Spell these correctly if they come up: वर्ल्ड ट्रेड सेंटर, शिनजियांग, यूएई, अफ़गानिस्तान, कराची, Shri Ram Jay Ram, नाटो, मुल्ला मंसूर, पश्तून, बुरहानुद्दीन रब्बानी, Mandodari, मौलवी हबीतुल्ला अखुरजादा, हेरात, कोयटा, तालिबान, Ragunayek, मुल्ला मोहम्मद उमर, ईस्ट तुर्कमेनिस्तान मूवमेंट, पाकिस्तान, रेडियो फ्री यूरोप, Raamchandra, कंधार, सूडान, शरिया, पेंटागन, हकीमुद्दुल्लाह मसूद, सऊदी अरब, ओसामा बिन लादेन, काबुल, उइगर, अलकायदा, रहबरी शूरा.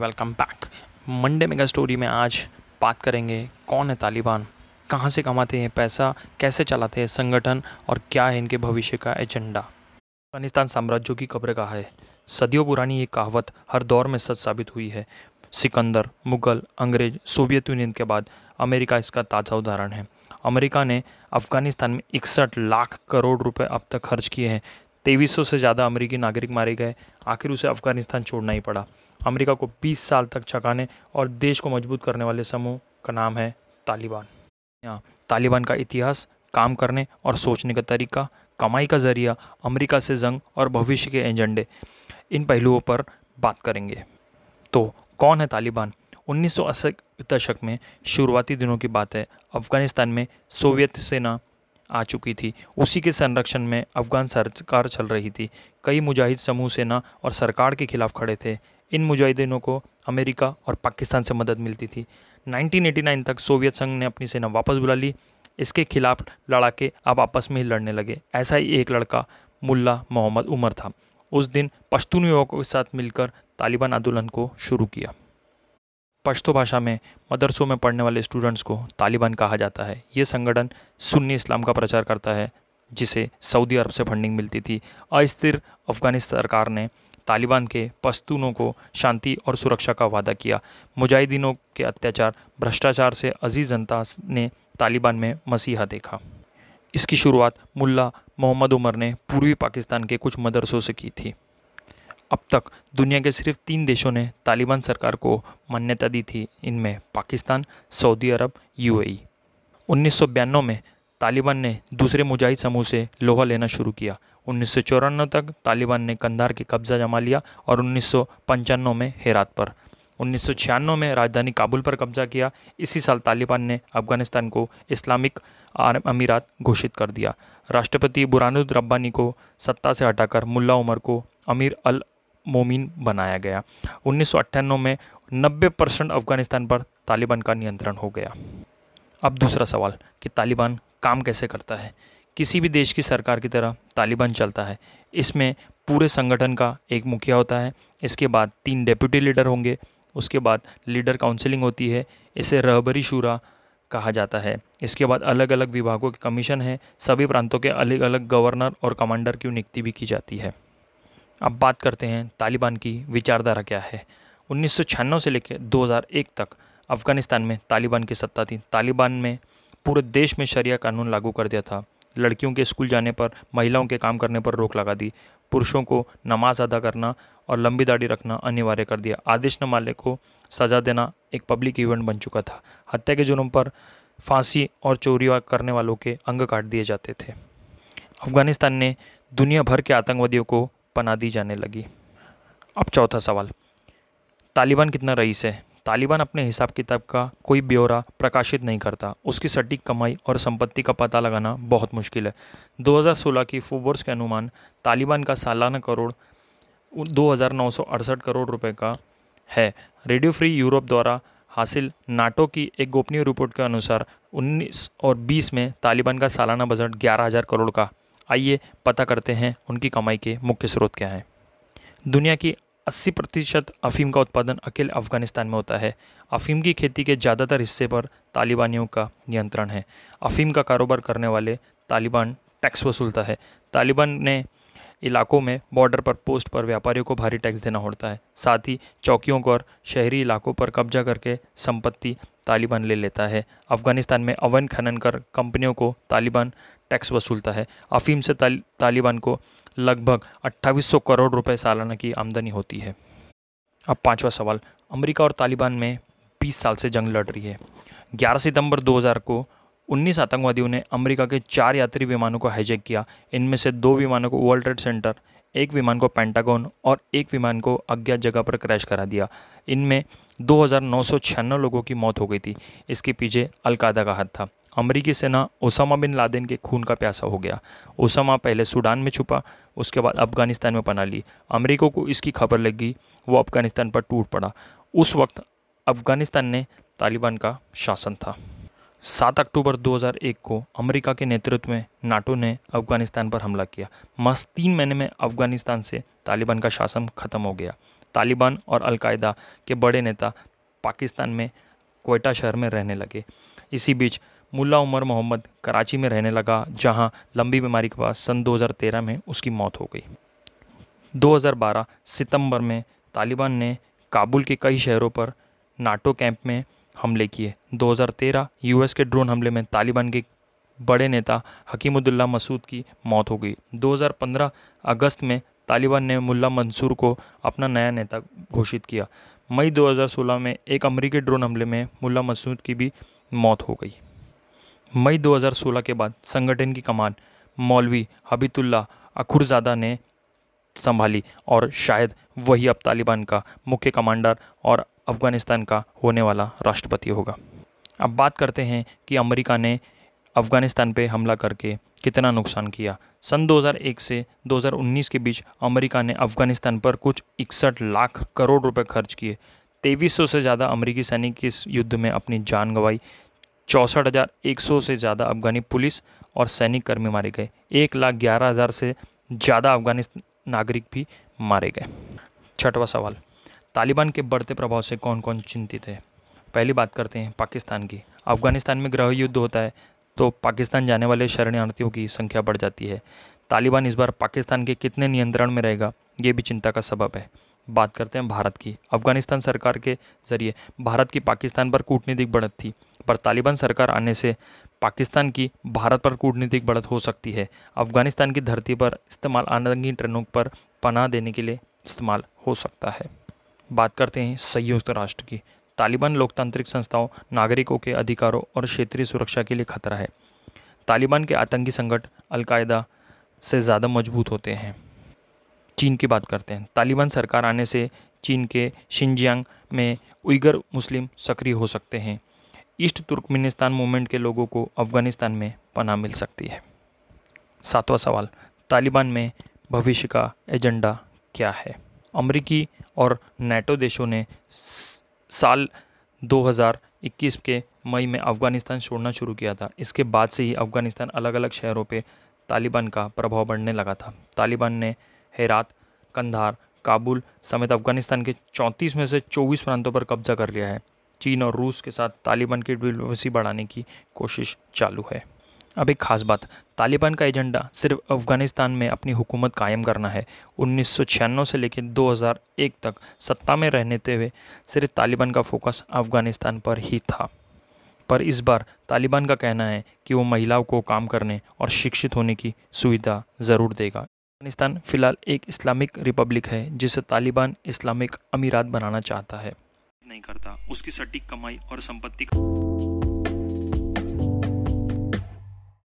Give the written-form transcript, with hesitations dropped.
Welcome back. Monday mega story में आज बात करेंगे कौन है तालिबान, कहाँ से कमाते हैं पैसा, कैसे चलाते हैं संगठन और क्या है इनके भविष्य का एजेंडा। अफगानिस्तान साम्राज्यों की कब्रगाह है। सदियों पुरानी ये कहावत हर दौर में सच साबित हुई है। सिकंदर, मुग़ल, अंग्रेज, सोवियत यूनियन के बाद अमेरिका इसका ताज़ा उदाहरण है। अमेरिका ने अफ़गानिस्तान में 61 लाख करोड़ रुपए अब तक खर्च किए हैं। 2300 से ज़्यादा अमेरिकी नागरिक मारे गए। आखिर उसे अफ़गानिस्तान छोड़ना ही पड़ा। अमेरिका को 20 साल तक छकाने और देश को मजबूत करने वाले समूह का नाम है तालिबान। यहाँ तालिबान का इतिहास, काम करने और सोचने का तरीका, कमाई का ज़रिया, अमेरिका से जंग और भविष्य के एजेंडे, इन पहलुओं पर बात करेंगे। तो कौन है तालिबान? 1980 के दशक में शुरुआती दिनों की बात है। अफ़गानिस्तान में सोवियत सेना आ चुकी थी। उसी के संरक्षण में अफ़गान सरकार चल रही थी। कई मुजाहिद समूह सेना और सरकार के खिलाफ खड़े थे। इन मुजाहिदीनों को अमेरिका और पाकिस्तान से मदद मिलती थी। 1989 तक सोवियत संघ ने अपनी सेना वापस बुला ली। इसके खिलाफ लड़ाके अब आपस में ही लड़ने लगे। ऐसा ही एक लड़का मुल्ला मोहम्मद उमर था। उस दिन पश्तून युवकों के साथ मिलकर तालिबान आंदोलन को शुरू किया। पश्तो भाषा में मदरसों में पढ़ने वाले स्टूडेंट्स को तालिबान कहा जाता है। ये संगठन सुन्नी इस्लाम का प्रचार करता है, जिसे सऊदी अरब से फंडिंग मिलती थी। अस्थिर अफ़गानिस्तान सरकार ने तालिबान के पश्तूनों को शांति और सुरक्षा का वादा किया। मुजाहिदीनों के अत्याचार, भ्रष्टाचार से अजीज जनता ने तालिबान में मसीहा देखा। इसकी शुरुआत मुल्ला मोहम्मद उमर ने पूर्वी पाकिस्तान के कुछ मदरसों से की थी। अब तक दुनिया के सिर्फ 3 देशों ने तालिबान सरकार को मान्यता दी थी। इनमें पाकिस्तान, सऊदी अरब, यूएई। 1992 में तालिबान ने दूसरे मुजाहिद समूह से लोहा लेना शुरू किया। 1994 तक तालिबान ने कंधार के कब्जा जमा लिया और 1995 में हेरात पर, 1996 में राजधानी काबुल पर कब्जा किया। इसी साल तालिबान ने अफ़गानिस्तान को इस्लामिक अमीरात घोषित कर दिया। राष्ट्रपति बुरहानुद्दीन रब्बानी को सत्ता से हटाकर मुल्ला उमर को अमीर अल मोमिन बनाया गया। 1998 में 90% अफ़गानिस्तान पर तालिबान का नियंत्रण हो गया। अब दूसरा सवाल कि तालिबान काम कैसे करता है। किसी भी देश की सरकार की तरह तालिबान चलता है। इसमें पूरे संगठन का एक मुखिया होता है। इसके बाद 3 डेप्यूटी लीडर होंगे। उसके बाद लीडर काउंसिलिंग होती है। इसे रहबरी शूरा कहा जाता है। इसके बाद अलग अलग विभागों के कमीशन हैं। सभी प्रांतों के अलग अलग गवर्नर और कमांडर की नियुक्ति भी की जाती है। अब बात करते हैं तालिबान की विचारधारा क्या है। 1996 से लेकर 2001 तक अफ़गानिस्तान में तालिबान की सत्ता थी। तालिबान में पूरे देश में शरिया कानून लागू कर दिया था। लड़कियों के स्कूल जाने पर, महिलाओं के काम करने पर रोक लगा दी। पुरुषों को नमाज अदा करना और लंबी दाढ़ी रखना अनिवार्य कर दिया। आदेशनामे को सज़ा देना एक पब्लिक इवेंट बन चुका था। हत्या के जुर्म पर फांसी और चोरी करने वालों के अंग काट दिए जाते थे। अफ़गानिस्तान ने दुनिया भर के आतंकवादियों को पना दी जाने लगी। अब चौथा सवाल, तालिबान कितना रईस है। तालिबान अपने हिसाब किताब का कोई ब्यौरा प्रकाशित नहीं करता। उसकी सटीक कमाई और संपत्ति का पता लगाना बहुत मुश्किल है। 2016 की फोर्ब्स के अनुमान तालिबान का सालाना करोड़ 2,968 करोड़ रुपए का है। रेडियो फ्री यूरोप द्वारा हासिल नाटो की एक गोपनीय रिपोर्ट के अनुसार 19 और 20 में तालिबान का सालाना बजट 11,000 करोड़ का। आइए पता करते हैं उनकी कमाई के मुख्य स्रोत क्या हैं। दुनिया की 80% अफ़ीम का उत्पादन अकेले अफ़गानिस्तान में होता है। अफ़ीम की खेती के ज़्यादातर हिस्से पर तालिबानियों का नियंत्रण है। अफ़ीम का कारोबार करने वाले तालिबान टैक्स वसूलता है। तालिबान ने इलाकों में बॉर्डर पर पोस्ट पर व्यापारियों को भारी टैक्स देना होता है। साथ ही चौकियों को और शहरी इलाकों पर कब्जा करके संपत्ति तालिबान ले लेता है। अफ़गानिस्तान में अवैध खनन कर कंपनियों को तालिबान टैक्स वसूलता है। अफ़ीम से तालिबान को लगभग 2,800 करोड़ रुपए सालाना की आमदनी होती है। अब पांचवा सवाल, अमेरिका और तालिबान में 20 साल से जंग लड़ रही है। 11 सितंबर 2000 को 19 आतंकवादियों ने अमेरिका के 4 यात्री विमानों को हाईजैक किया। इनमें से 2 विमानों को वर्ल्ड ट्रेड सेंटर, एक विमान को पेंटागन और एक विमान को अज्ञात जगह पर क्रैश करा दिया। इनमें 2,996 लोगों की मौत हो गई थी। इसके पीछे अलकायदा का हाथ था। अमेरिकी सेना ओसामा बिन लादेन के खून का प्यासा हो गया। ओसामा पहले सूडान में छुपा, उसके बाद अफ़गानिस्तान में पना ली। अमेरिका को इसकी खबर लगी, वो अफ़गानिस्तान पर टूट पड़ा। उस वक्त अफ़गानिस्तान ने तालिबान का शासन था। 7 अक्टूबर 2001 को अमेरिका के नेतृत्व में नाटो ने अफ़गानिस्तान पर हमला किया। महज 3 महीने में अफ़गानिस्तान से तालिबान का शासन खत्म हो गया। तालिबान और अलकायदा के बड़े नेता पाकिस्तान में कोयटा शहर में रहने लगे। इसी बीच मुल्ला मोहम्मद कराची में रहने लगा, जहां लंबी बीमारी के बाद सन 2013 में उसकी मौत हो गई। 2012 सितंबर में तालिबान ने काबुल के कई शहरों पर नाटो कैंप में हमले किए। 2013 यूएस के ड्रोन हमले में तालिबान के बड़े नेता हकीमुद्दुल्लाह मसूद की मौत हो गई। 2015 अगस्त में तालिबान ने मुल्ला मंसूर को अपना नया नेता घोषित किया। मई 2016 में एक अमेरिकी ड्रोन हमले में मुल्ला मसूद की भी मौत हो गई। मई 2016 के बाद संगठन की कमान मौलवी हबीतुल्ला अखुरजादा ने संभाली और शायद वही अब तालिबान का मुख्य कमांडर और अफ़गानिस्तान का होने वाला राष्ट्रपति होगा। अब बात करते हैं कि अमेरिका ने अफ़गानिस्तान पे हमला करके कितना नुकसान किया। सन 2001 से 2019 के बीच अमेरिका ने अफ़गानिस्तान पर कुछ 61 लाख करोड़ रुपए खर्च किए। 2300 से ज़्यादा अमेरिकी सैनिक इस युद्ध में अपनी जान गंवाई। 64,100 से ज़्यादा अफ़गानी पुलिस और सैनिक कर्मी मारे गए। 1,11,000 से ज़्यादा अफ़गानी नागरिक भी मारे गए। छठवां सवाल, तालिबान के बढ़ते प्रभाव से कौन कौन चिंतित है? पहली बात करते हैं पाकिस्तान की। अफ़गानिस्तान में गृह युद्ध होता है तो पाकिस्तान जाने वाले शरणार्थियों की संख्या बढ़ जाती है। तालिबान इस बार पाकिस्तान के कितने नियंत्रण में रहेगा, ये भी चिंता का सबब है। बात करते हैं भारत की। अफ़गानिस्तान सरकार के ज़रिए भारत की पाकिस्तान पर कूटनीतिक बढ़त थी, पर तालिबान सरकार आने से पाकिस्तान की भारत पर कूटनीतिक बढ़त हो सकती है। अफ़गानिस्तान की धरती पर इस्तेमाल आतंकी ट्रेनों पर पनाह देने के लिए इस्तेमाल हो सकता है। बात करते हैं संयुक्त राष्ट्र की। तालिबान लोकतांत्रिक संस्थाओं, नागरिकों के अधिकारों और क्षेत्रीय सुरक्षा के लिए खतरा है। तालिबान के आतंकी संगठन अलकायदा से ज़्यादा मजबूत होते हैं। चीन की बात करते हैं। तालिबान सरकार आने से चीन के शिनजियांग में उइगर मुस्लिम सक्रिय हो सकते हैं। ईस्ट तुर्कमेनिस्तान मूवमेंट के लोगों को अफ़गानिस्तान में पनाह मिल सकती है। सातवां सवाल, तालिबान में भविष्य का एजेंडा क्या है? अमेरिकी और नाटो देशों ने साल 2021 के मई में अफ़गानिस्तान छोड़ना शुरू किया था। इसके बाद से ही अफ़गानिस्तान अलग अलग शहरों पे तालिबान का प्रभाव बढ़ने लगा था। तालिबान ने हेरात, कंधार, काबुल समेत अफ़गानिस्तान के 34 में से 24 प्रांतों पर कब्जा कर लिया है। चीन और रूस के साथ तालिबान की डिप्लोमेसी बढ़ाने की कोशिश चालू है। अब एक ख़ास बात, तालिबान का एजेंडा सिर्फ अफ़गानिस्तान में अपनी हुकूमत कायम करना है। 1996 से लेकर 2001 तक सत्ता में रहते हुए सिर्फ तालिबान का फोकस अफ़गानिस्तान पर ही था, पर इस बार तालिबान का कहना है कि वो महिलाओं को काम करने और शिक्षित होने की सुविधा ज़रूर देगा। अफ़गानिस्तान फ़िलहाल एक इस्लामिक रिपब्लिक है, जिसे तालिबान इस्लामिक अमीरात बनाना चाहता है नहीं करता उसकी सटीक कमाई और संपत्ति